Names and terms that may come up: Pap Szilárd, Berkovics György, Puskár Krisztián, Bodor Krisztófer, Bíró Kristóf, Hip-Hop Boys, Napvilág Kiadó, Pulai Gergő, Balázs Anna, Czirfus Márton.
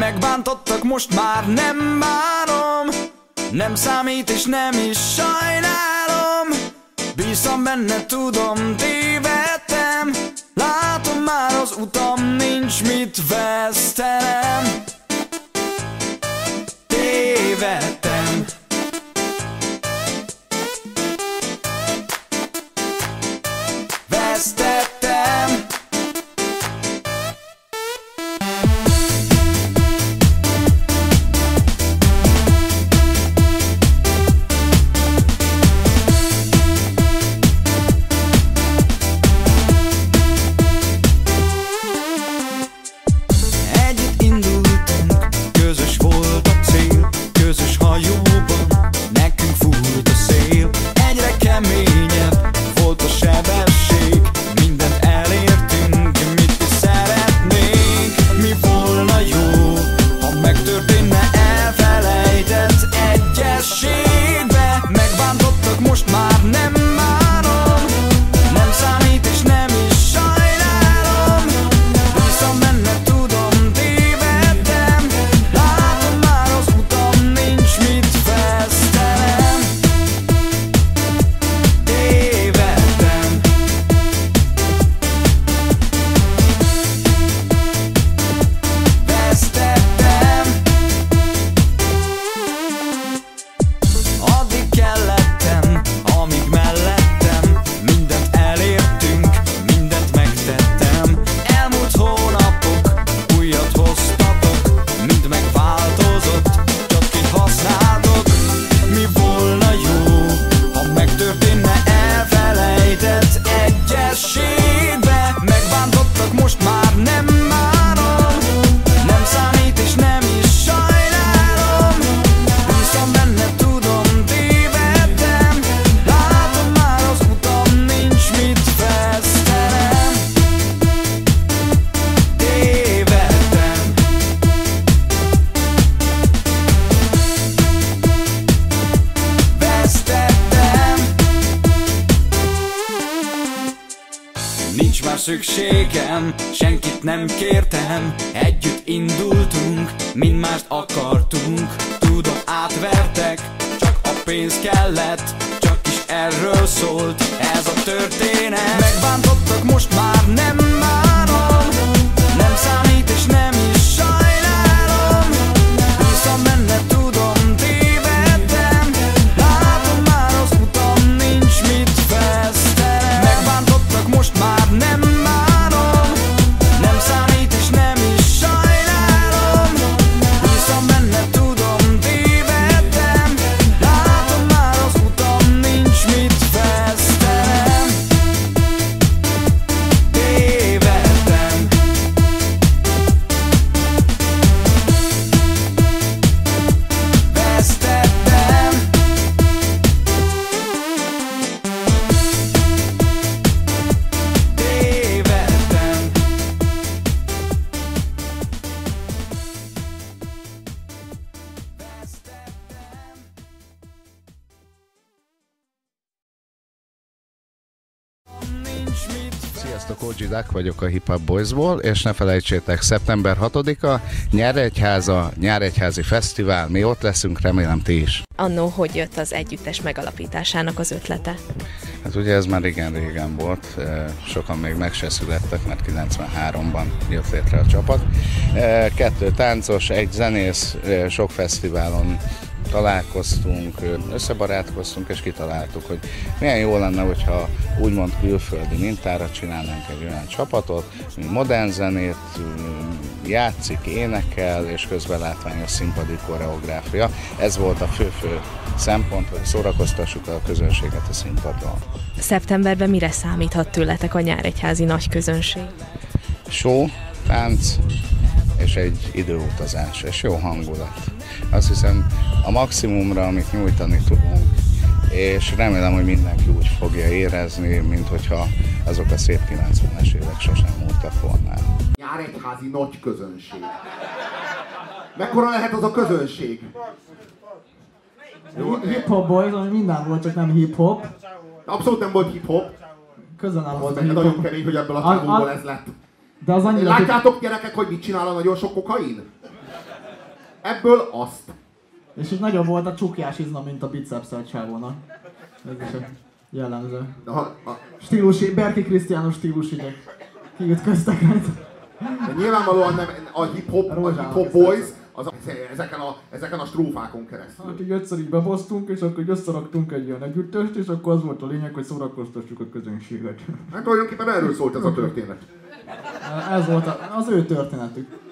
Megbántottak, most már nem bánom, nem számít és nem is sajnálom. Bízom benne, tudom, tévedtem, látom már az utam, nincs mit vesztenem. Tévedtem. Vesztettem. Nincs már szükségem, senkit nem kértem. Együtt indultunk, mind mást akartunk. Tudom, átvertek, csak a pénz kellett. Csak is erről szólt ez a történet. Megbántottak, most már nem bánom, nem számít és nem is sajnálom. Hiszem benne, tudom, tévedtem, látom már az utam, nincs mit vesztenem. Megbántottak, most már nem bánom, nem számít és nem is sajnálom. Bízom benne, tudom, tévedtem, látom már az utam, nincs mit vesztenem. Tévedtem. Vesztettem. Tévedtem. Vesztettem. Nincs mit. Sziasztok, Kocsidák vagyok a Hip-Hop Boysból, és ne felejtsétek, szeptember 6-a, Nyíregyháza, Nyíregyházi Fesztivál, mi ott leszünk, remélem ti is. Annó, hogy jött az együttes megalapításának az ötlete? Hát ugye ez már igen régen volt, sokan még meg se születtek, mert 93-ban jött létre a csapat. 2 táncos, 1 zenész, sok fesztiválon találkoztunk, összebarátkoztunk, és kitaláltuk, hogy milyen jó lenne, hogyha úgymond külföldi mintára csinálnánk egy olyan csapatot, mint modern zenét játszik, énekel, és közben látványos színpadi koreográfia. Ez volt a fő-fő szempont, hogy szórakoztassuk a közönséget a színpadon. Szeptemberben mire számíthat tőletek a nyíregyházi nagy közönség? Show, tánc és egy időutazás, és jó hangulat. Azt hiszem, a maximumra, amit nyújtani tudunk, és remélem, hogy mindenki úgy fogja érezni, mint hogyha azok a szép 90-es évek sosem múltak volna. Nyíregyházi nagy közönség. Mekkora lehet az a közönség? Hip-hop boys, ami minden volt, csak nem hip-hop. Abszolút nem volt hip-hop. Közel nem volt a hip-hop. Nagyon kemény, hogy ebből a számomból ez lett. De az annyira... Látjátok, gyerekek, hogy mit csinál a nagyon sok kokain? ebből azt. És így nagyon volt a csukjás izna, mint a bicepszel csávónak. Ez is jellemző. Stílusi, Berki Krisztiános stílusidek kiütköztek rajta. De nyilvánvalóan nem a hip-hop boys, az ezeken a strófákon keresztül. Hát így ötször így bebasztunk, és akkor összeraktunk egy ilyen együttest, és akkor az volt a lényeg, hogy szórakoztassuk a közönséget. Hát tulajdonképpen erről szólt ez a történet. Ez volt az ő történetük.